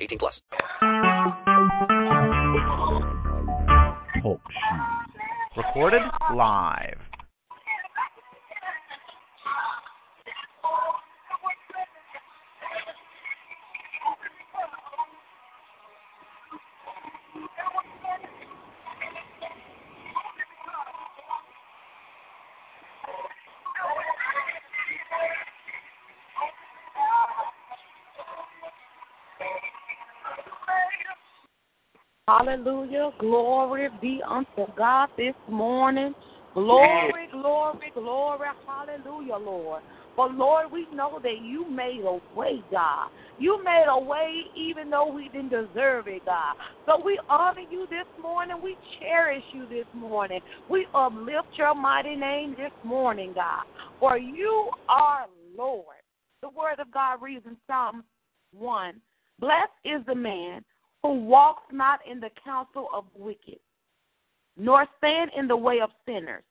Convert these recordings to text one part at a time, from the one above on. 18 plus. Talk show. Recorded live. Hallelujah. Glory be unto God this morning. Glory, glory, glory. Hallelujah, Lord. For, Lord, we know that you made a way, God. You made a way even though we didn't deserve it, God. So we honor you this morning. We cherish you this morning. We uplift your mighty name this morning, God. For you are Lord. The word of God reads in Psalm 1, blessed is the man who walks not in the counsel of the wicked, nor stand in the way of sinners,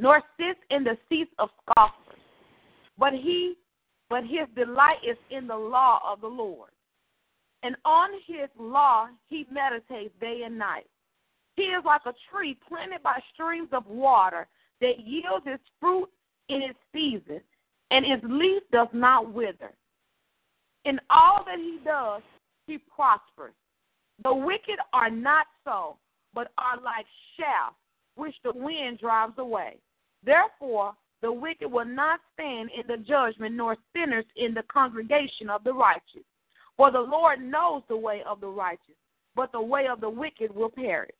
nor sits in the seats of scoffers, but his delight is in the law of the Lord. And on his law he meditates day and night. He is like a tree planted by streams of water that yields its fruit in its season, and its leaf does not wither. In all that he does, he prospers. The wicked are not so, but are like chaff which the wind drives away. Therefore, the wicked will not stand in the judgment, nor sinners in the congregation of the righteous. For the Lord knows the way of the righteous, but the way of the wicked will perish.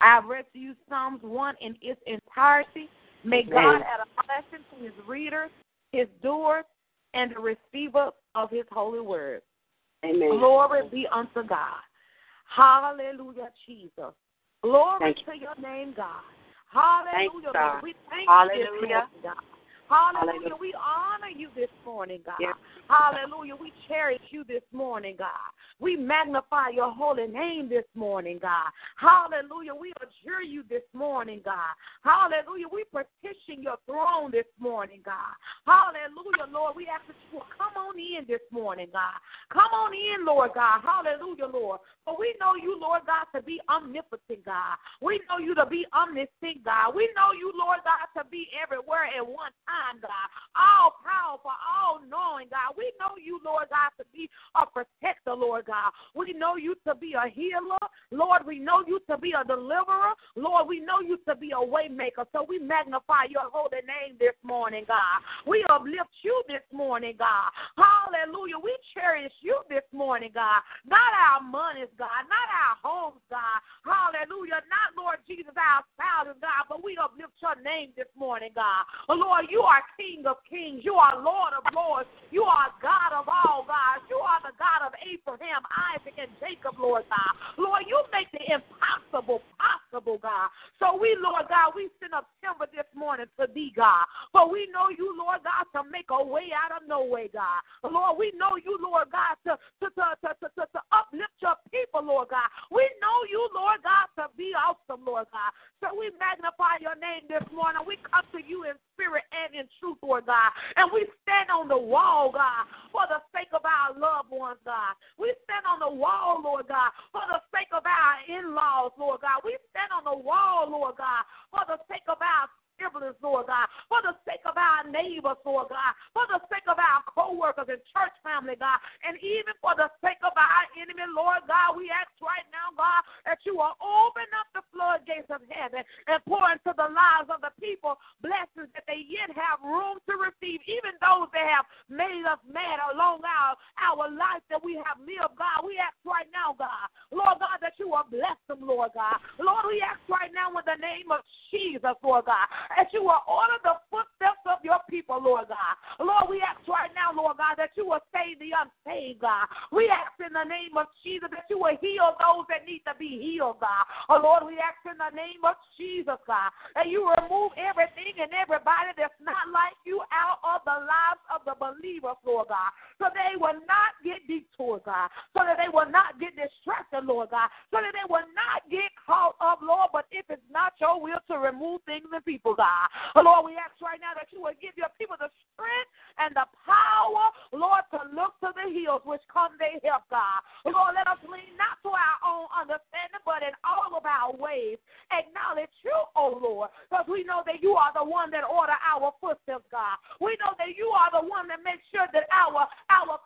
I have read to you Psalms 1 in its entirety. May God add a blessing to his readers, his doers, and the receiver of his holy word. Amen. Glory be unto God. Hallelujah, Jesus. Glory to your name, God. Hallelujah. Thanks, we thank you this morning, God. Hallelujah. We honor you this morning, God. Yes. Hallelujah. We cherish you this morning, God. We magnify your holy name this morning, God. Hallelujah. We adjure you this morning, God. Hallelujah. We petition your throne this morning, God. Hallelujah, Lord. We ask that you will come on in this morning, God. Come on in, Lord God. Hallelujah, Lord. For we know you, Lord God, to be omnipotent, God. We know you to be omniscient, God. We know you, Lord God, to be everywhere at one time, God, all powerful, all knowing, God. We know you, Lord God, to be a protector, Lord God. We know you to be a healer, Lord. We know you to be a deliverer, Lord. We know you to be a way maker. So we magnify your holy name this morning, God. We uplift you this morning, God. Hallelujah. We cherish you this morning, God. Not our monies, God. Not our homes, God. Hallelujah. Not, Lord Jesus, our spouses, God. But we uplift your name this morning, God. Lord, you are King of kings. You are Lord of lords. You are God of all gods. You are the God of Abraham, Isaac, and Jacob, Lord God. Lord, you make the impossible possible, God. So we, Lord God, we send up timber this morning to thee, God. For we know you, Lord God, to make a way out of no way, God. Lord, we know you, Lord God, to uplift your people, Lord God. We know you, Lord God, to be awesome, Lord God. So we magnify your name this morning. We come to you in spirit and in truth, Lord God. And we stand on the wall, God, for the sake of our loved ones, God. We stand on the wall, Lord God, for the sake of our in-laws, Lord God. We stand on the wall, Lord God, for the sake of our siblings, Lord God, for the sake of our neighbors, Lord God, for the sake of our co-workers and church family, God, and even for the sake of our enemy, Lord God. We ask right now, God, that you will open up the floodgates of heaven and pour into the lives of the people blessings that they yet have room to receive, even those that have made us mad along our life that we have lived, God. We ask right now, God, Lord God, that you will bless them, Lord God. Lord, we ask right now in the name of Jesus, Lord God, that you will order the footsteps of your people, Lord God. Lord, we ask right now, Lord God, that you will save the unsaved, God. We ask in the name of Jesus Jesus, that you will heal those that need to be healed, God. Oh, Lord, we ask in the name of Jesus, God, that you remove everything and everybody that's not like you out of the lives of the believers, Lord God, so they will not get detoured, God, so that they will not get distracted, Lord God, so that they will not get caught up, Lord, but if it's not your will to remove things and people, God. Oh, Lord, we ask right now that you will give your people the strength and the power, Lord, to look to the hills which come their help, God. Lord, let us lean not to our own understanding, but in all of our ways acknowledge you, oh Lord, because we know that you are the one that order our footsteps, God. We know that you are the one that makes sure that our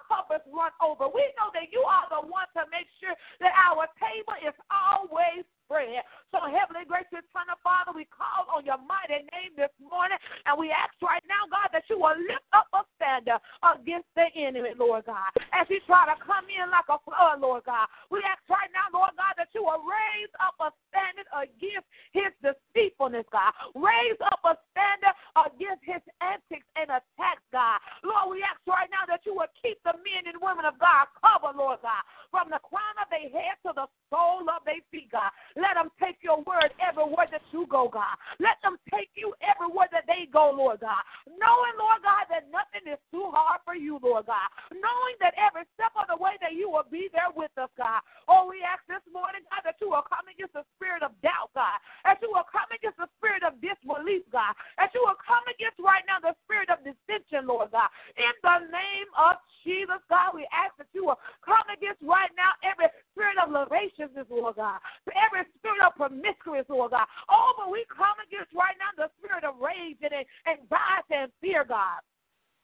covers run over. We know that you are the one to make sure that our table is always spread. So, heavenly, gracious Son of Father, we call on your mighty name this morning, and we ask right now, God, that you will lift up a standard against the enemy, Lord God, as he try to come in like a flood, Lord God. We ask right now, Lord God, that you will raise up a standard against his deceitfulness, God. Raise up a standard against his antics and attacks, God. Lord, we ask right now that you will keep the men and women of God covered, Lord God, from the crown of their head to the sole of their feet, God. Let them take your word everywhere that you go, God. Let them take you everywhere that they go, Lord God. Knowing, Lord God, that nothing is too hard for you, Lord God. Knowing that every step of the way that you will be there with us, God. Oh, we ask this morning, God, that you will come against the spirit of doubt, God. That you will come against the spirit of disbelief, God. That you will come against right now the spirit of dissension, Lord God. In the name of Jesus, God, we ask that you will come against right now every spirit of lasciviousness, Lord God. Every spirit of promiscuous, Lord God. Oh, but we come against right now the spirit of rage and anxiety and fear, God.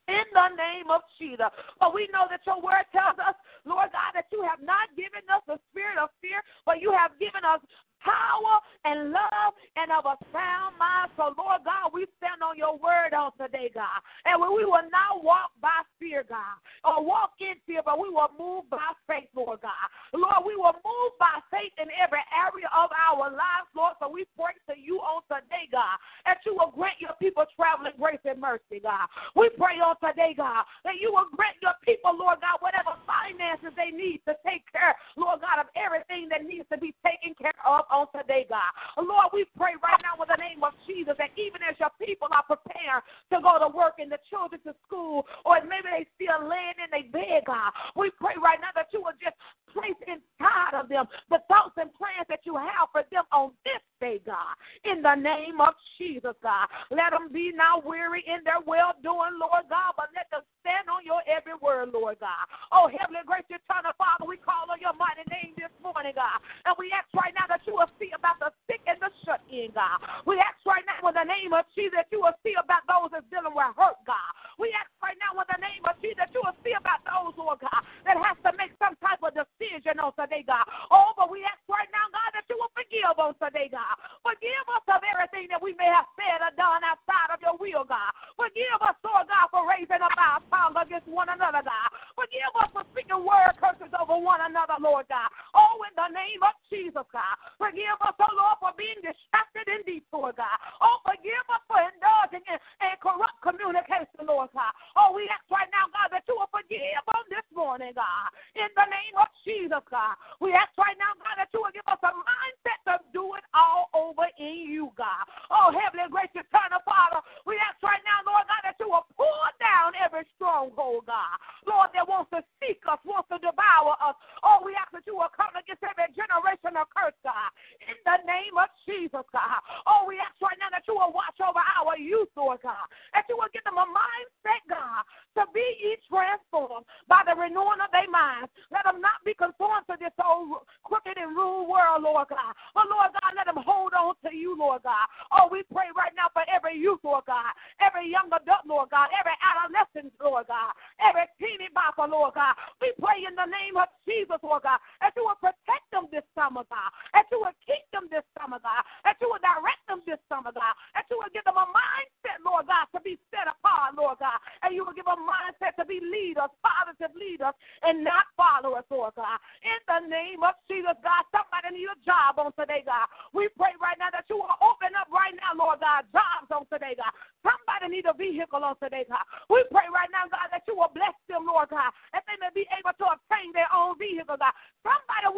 In the name of Jesus. But we know that your word tells us, Lord God, that you have not given us the spirit of fear, but you have given us power and love and of a sound mind. So, Lord God, we stand on your word on today, God. And we will not walk by fear, God, or walk in fear, but we will move by faith, Lord God. Lord, we will move by faith in every area of our lives, Lord. So we pray to you on today, God, that you will grant your people traveling grace and mercy, God. We pray on today, God, that you will grant your people, Lord God, whatever finances they need to take care, Lord God, of everything that needs to be taken care of on today, God. Lord, we pray right now in the name of Jesus that even as your people are preparing to go to work and the children to school, or maybe they still laying in their bed, God, we pray right now that you will just place inside of them the thoughts and plans that you have for them on this day, God. In the name of Jesus, God, let them be not weary in their well-doing, Lord God, but let them stand on your every word, Lord God. Oh, heavenly, gracious Eternal Father, we call on your mighty name this morning, God, and we ask right now that you will see about the sick and the shut in, God. We ask right now in the name of Jesus that you will see about those that's dealing with hurt, God. We ask right now in the name of Jesus that you will see about those, Lord God, that has to make some type of decision on today, God. Oh, but we ask right now, God, that you will forgive on today, God. Forgive us of everything that we may have said or done outside of your will, God. Forgive us, Lord God, for raising up our tongue against one another, God. Forgive us for speaking word curses over one another, Lord God. Oh, in the name of Jesus, God. Forgive us, oh Lord, for being distracted and detour, God. Oh, forgive us for indulging in corrupt communication, Lord God. Oh, we ask right now, God, that you will forgive on this morning, God. In the name of Jesus, God. We ask right now, God, that you will give us a mindset to do it all over in you, God. Oh, heavenly, gracious Eternal Father, we ask right now, Lord God, that you will pull down every stronghold, God. Lord, that wants to seek us, wants to devour us. Oh, we ask that you will come against every generational curse, God. In the name of Jesus, God. Oh, we ask right now that you will watch over our youth, Lord God. That you will give them a mindset, God, to be ye transformed by the renewing of their minds. Let them not be conformed to this old crooked and rude world, Lord God. But, Lord God, let them hold on to you, Lord God. Oh, we pray right now for every youth, Lord God, every young adult, Lord God, every adolescent, Lord God, every teeny bopper, Lord God. We pray in the name of Jesus, Lord God, that you will protect them this summer, God, that you will keep them this summer, God, that you will direct them this summer, God, that you will give them a mindset, Lord Lord God, to be set apart, Lord God. And you will give a mindset to be leaders, positive leaders, and not followers, Lord God. In the name of Jesus, God, somebody need a job on today, God. We pray right now that you will open up right now, Lord God, jobs on today, God. Somebody need a vehicle on today, God. We pray right now, God, that you will bless them, Lord God, that they may be able to obtain their own vehicle, God. Somebody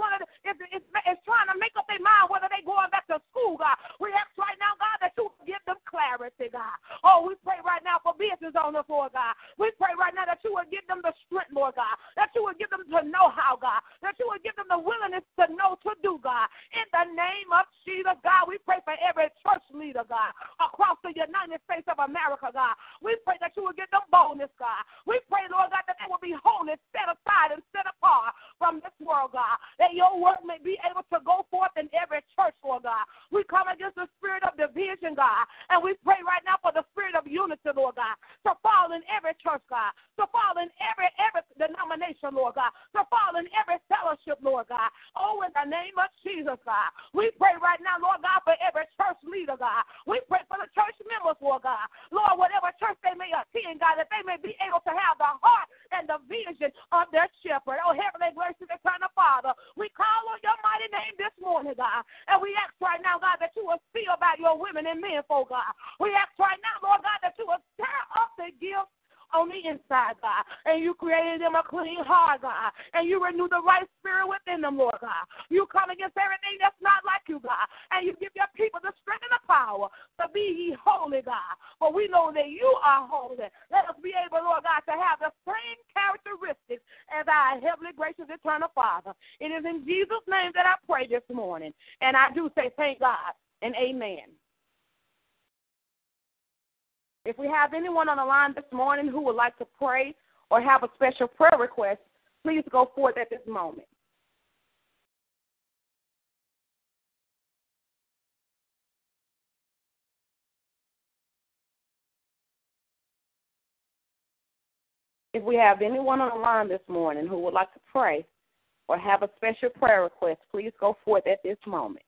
is trying to make up their mind whether they're going back to school, God. We ask right now, God, that you will give them clarity, God. Oh, we pray right now for business owners, Lord God. We pray right now that you will give them the strength, Lord God, that you will give them the know-how, God, that you will give them the willingness to know to do, God. In the name of Jesus, God, we pray for every church leader, God, across the United States of America, God. We pray that you will give them boldness, God. We pray, Lord God, that they will be holy, set aside, and set apart from this world, God, that your work may be able to go forth in every church, Lord God. We come against the spirit of division, God, and we pray right now for the spirit of unity, Lord God, to fall in every church, God, to fall in every denomination, Lord God, to fall in every fellowship, Lord God. Oh, in the name of Jesus, God, we pray right now, Lord God, for every church leader, God. We pray for the church members, Lord God. Lord, whatever church they may attend, God, that they may be able to have the heart and the vision of their shepherd. Oh, heavenly gracious eternal Father, we call on your mighty name this morning, God, and we ask right now, God, that you will seal about your women and men, oh God. We ask right now, Lord God, that you will tear up the gifts on the inside, God, and you created them a clean heart, God, and you renew the right spirit within them, Lord God. You come against everything that's not like you, God, and you give your people the strength and the power to be ye holy, God, for we know that you are holy. Let us be able, Lord God, to have the same characteristics as our heavenly gracious eternal Father. It is in Jesus' name that I pray this morning, and I do say thank God and amen. If we have anyone on the line this morning who would like to pray or have a special prayer request, please go forth at this moment. If we have anyone on the line this morning who would like to pray or have a special prayer request, please go forth at this moment.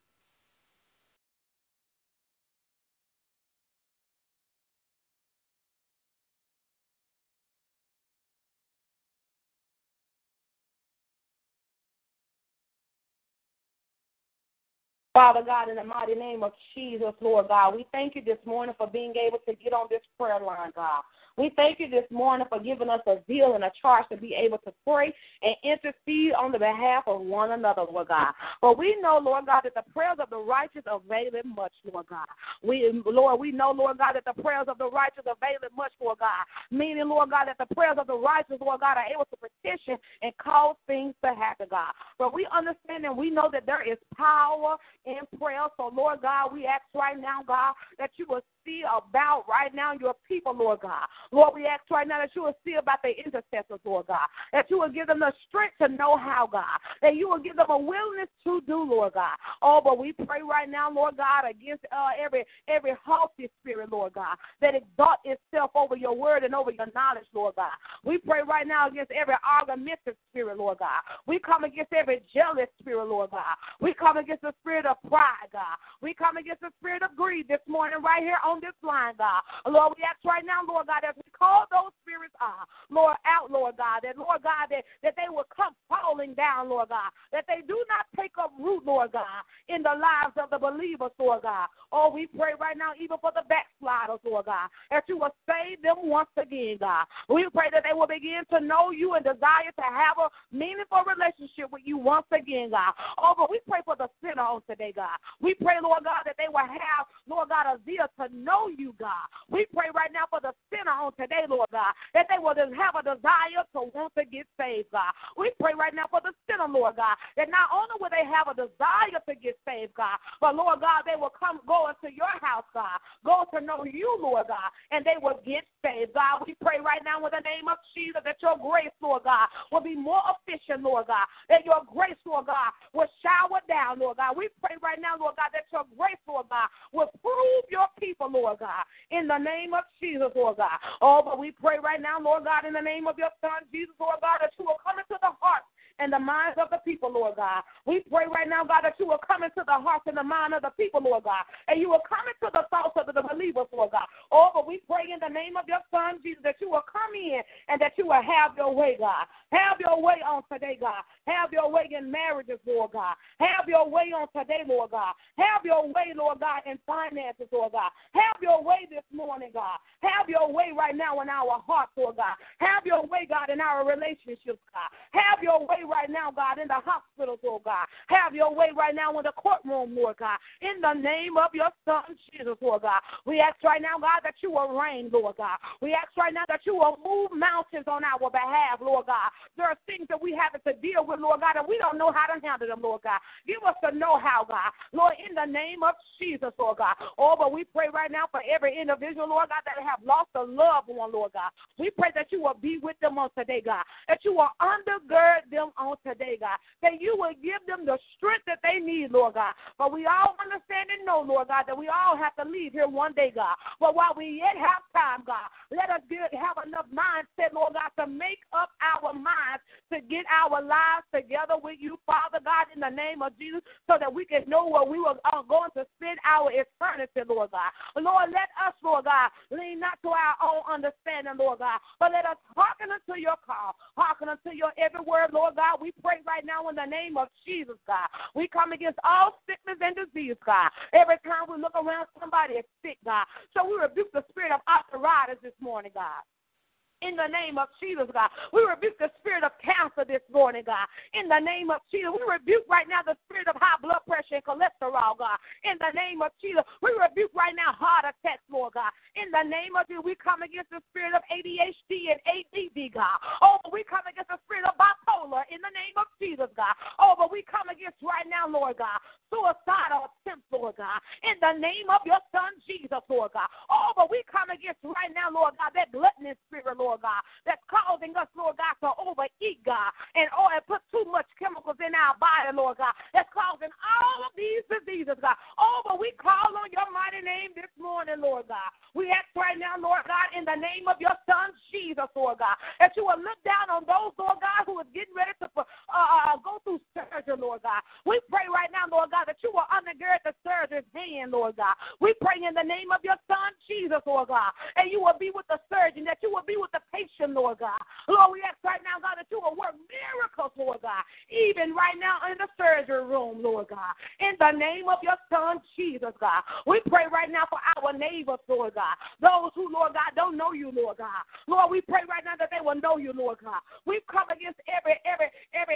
Father God, in the mighty name of Jesus, Lord God, we thank you this morning for being able to get on this prayer line, God. We thank you this morning for giving us a zeal and a charge to be able to pray and intercede on the behalf of one another, Lord God. But we know, Lord God, that the prayers of the righteous availeth much, Lord God. We know, Lord God, that the prayers of the righteous availeth much, Lord God. Meaning, Lord God, that the prayers of the righteous, Lord God, are able to petition and cause things to happen, God. But we understand and we know that there is power in prayer. So, Lord God, we ask right now, God, that you will see about right now your people, Lord God. Lord, we ask right now that you will see about the intercessors, Lord God, that you will give them the strength to know how, God, that you will give them a willingness to do, Lord God. Oh, but we pray right now, Lord God, against every haughty spirit, Lord God, that exalt itself over your word and over your knowledge, Lord God. We pray right now against every argumentative spirit, Lord God. We come against every jealous spirit, Lord God. We come against the spirit of pride, God. We come against the spirit of greed this morning right here on this line, God. Lord, we ask right now, Lord God, as we call those spirits, Lord, out, Lord God, that, Lord God, that they will come falling down, Lord God, that they do not take up root, Lord God, in the lives of the believers, Lord God. Oh, we pray right now even for the backsliders, Lord God, that you will save them once again, God. We pray that they will begin to know you and desire to have a meaningful relationship with you once again, God. Oh, but we pray for the sinner on today, God. We pray, Lord God, that they will have, Lord God, a zeal to know you, God. We pray right now for the sinner on today, Lord God, that they will just have a desire to want to get saved, God. We pray right now for the sinner, Lord God, that not only will they have a desire to get saved, God, but, Lord God, they will come go into your house, God, go to know you, Lord God, and they will get saved, God. We pray right now in the name of Jesus that your grace, Lord God, will be more efficient, Lord God, that your grace, Lord God, will shower down, Lord God. We pray right now, Lord God, that your grace, Lord God, will prove your people, Lord God, in the name of Jesus, Lord God. Oh, but we pray right now, Lord God, in the name of your Son, Jesus, Lord God, that you will come into the heart and the minds of the people, Lord God. We pray right now, God, that you will come into the hearts and the mind of the people, Lord God, and you will come into the thoughts of the believers, Lord God. Oh, but we pray in the name of your Son, Jesus, that you will come in and that you will have your way, God. Have your way on today, God. Have your way in marriages, Lord God. Have your way on today, Lord God. Have your way, Lord God, in finances, Lord God. Have your way this morning, God. Have your way right now in our hearts, Lord God. Have your way, God, in our relationships, God. Have your way right now, God, in the hospitals, Lord God. Have your way right now in the courtroom, Lord God. In the name of your Son, Jesus, Lord God. We ask right now, God, that you will reign, Lord God. We ask right now that you will move mountains on our behalf, Lord God. There are things that we have to deal with, Lord God, and we don't know how to handle them, Lord God. Give us the know-how, God. Lord, in the name of Jesus, Lord God. Oh, but we pray right now for every individual, Lord God, that have lost a loved one, Lord God. We pray that you will be with them on today, God, that you will undergird them on today, God, that you will give them the strength that they need, Lord God. But we all understand and know, Lord God, that we all have to leave here one day, God. But while we yet have time, God, let us have enough mindset, Lord God, to make up our minds to get our lives together with you, Father God, in the name of Jesus, so that we can know where we are going to spend our eternity, Lord God. Lord, let us, Lord God, lean not to our own understanding, Lord God, but let us hearken unto your call, hearken unto your every word, Lord God. We pray right now in the name of Jesus, God. We come against all sickness and disease, God. Every time we look around, somebody is sick, God. So we rebuke the spirit of arthritis this morning, God. In the name of Jesus, God. We rebuke the spirit of cancer this morning, God. In the name of Jesus. We rebuke right now the spirit of high blood pressure and cholesterol, God. In the name of Jesus. We rebuke right now heart attacks, Lord God. In the name of Jesus, we come against the spirit of ADHD and ADD, God. Oh, but we come against the spirit of bipolar in the name of Jesus, God. Oh, but we come against right now, Lord God, suicidal attempts, Lord God. In the name of your Son, Jesus, Lord God. Oh, but we come against right now, Lord God, that gluttonous spirit, Lord God, that's causing us, Lord God, to overeat, God, and put too much chemicals in our body, Lord God, that's causing all of these diseases, God. Oh, but we call on your mighty name this morning, Lord God. We ask right now, Lord God, in the name of your Son, Jesus, Lord God, that you will look down on those, Lord God, who is getting ready to go through surgery, Lord God. We pray right now, Lord God, that you will undergird the surgeon's hand, Lord God. We pray in the name of your Son, Jesus, Lord God, and you will be with the surgeon, that you will be with the patient, Lord God. Lord, we ask right now, God, that you will work miracles, Lord God, even right now in the surgery room, Lord God. In the name of your Son, Jesus, God. We pray right now for our neighbors, Lord God. Those who, Lord God, don't know you, Lord God. Lord, we pray right now that they will know you, Lord God. We've come against every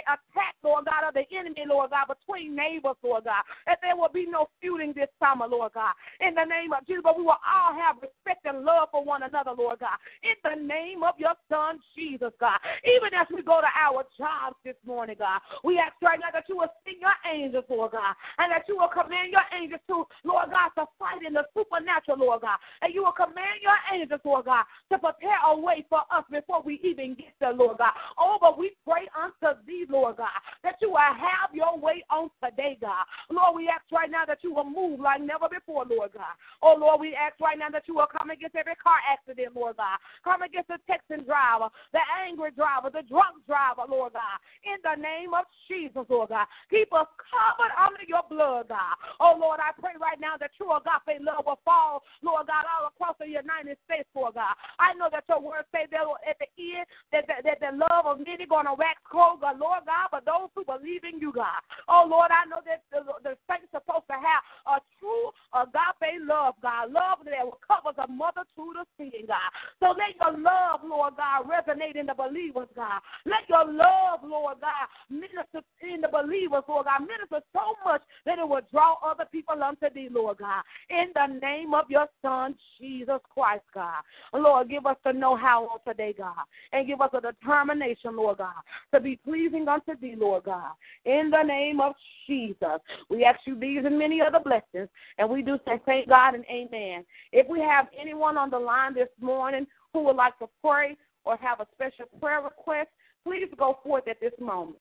attack, Lord God, of the enemy, Lord God, between neighbors, Lord God, that there will be no feuding this summer, Lord God. In the name of Jesus, but we will all have respect and love for one another, Lord God. In the name of your Son, Jesus, God. Even as we go to our jobs this morning, God, we ask right now that you will send your angels, Lord God, and that you will command your angels to, Lord God, to fight in the supernatural, Lord God, and you will command your angels, Lord God, to prepare a way for us before we even get there, Lord God. Oh, but we pray unto thee, Lord God, that you will have your way on today, God. Lord, we ask right now that you will move like never before, Lord God. Oh, Lord, we ask right now that you will come against every car accident, Lord God. Come against the texting driver, the angry driver, the drunk driver, Lord God. In the name of Jesus, Lord God. Keep us covered under your blood, God. Oh, Lord, I pray right now that true agape love will fall, Lord God, all across the United States, Lord God. I know that your word says that at the end that the love of many going to wax cold, God, Lord God, but those who believe in you, God. Oh, Lord, I know that the saints are supposed to have a true agape love, God, love that will cover the multitude of sin, God. So let your love, Lord God, resonate in the believers, God. Let your love, Lord God, minister in the believers, Lord God. Minister so much that it will draw other people unto thee, Lord God. In the name of your Son, Jesus Christ, God. Lord, give us the know-how on today, God, and give us a determination, Lord God, to be pleasing unto thee, Lord God. In the name of Jesus, we ask you these and many other blessings, and we do say thank God and amen. If we have anyone on the line this morning who would like to pray or have a special prayer request, please go forth at this moment.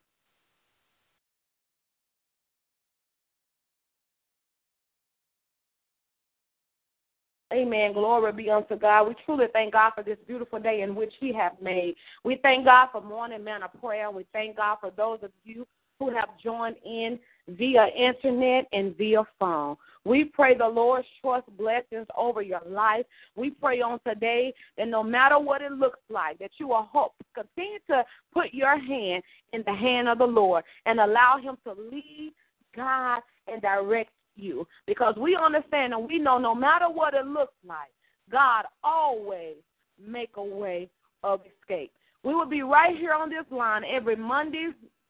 Amen. Glory be unto God. We truly thank God for this beautiful day in which He hath made. We thank God for morning manna prayer. We thank God for those of you who have joined in via internet and via phone. We pray the Lord's trust blessings over your life. We pray on today that no matter what it looks like, that you will hope, continue to put your hand in the hand of the Lord and allow Him to lead, guide, and direct you. Because we understand and we know no matter what it looks like, God always make a way of escape. We will be right here on this line every Monday,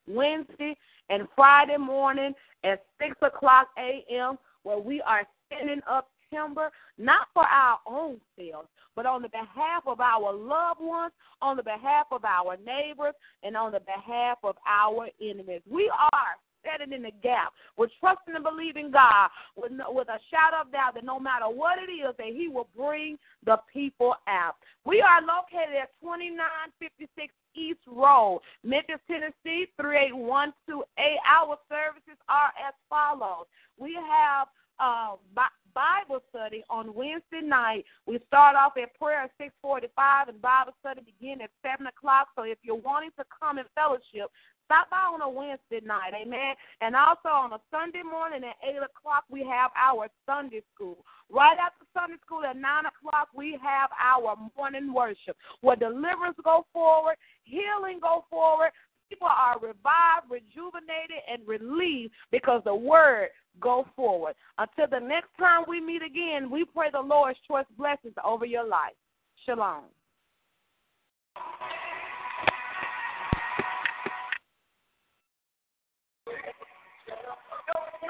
Wednesday, and Friday morning at 6 o'clock a.m., where we are sending up timber, not for our own selves, but on the behalf of our loved ones, on the behalf of our neighbors, and on the behalf of our enemies. We are setting in the gap. We're trusting and believing God with a shout of doubt that no matter what it is, that He will bring the people out. We are located at 2956 East Road, Memphis, Tennessee, 38128. Our services are as follows. We have Bible study on Wednesday night. We start off at prayer at 6:45 and Bible study begin at 7 o'clock. So if you're wanting to come and fellowship, stop by on a Wednesday night, amen. And also on a Sunday morning at 8 o'clock, we have our Sunday school. Right after Sunday school at 9 o'clock, we have our morning worship where deliverance go forward, healing go forward. People are revived, rejuvenated, and relieved because the word go forward. Until the next time we meet again, we pray the Lord's choice blessings over your life. Shalom.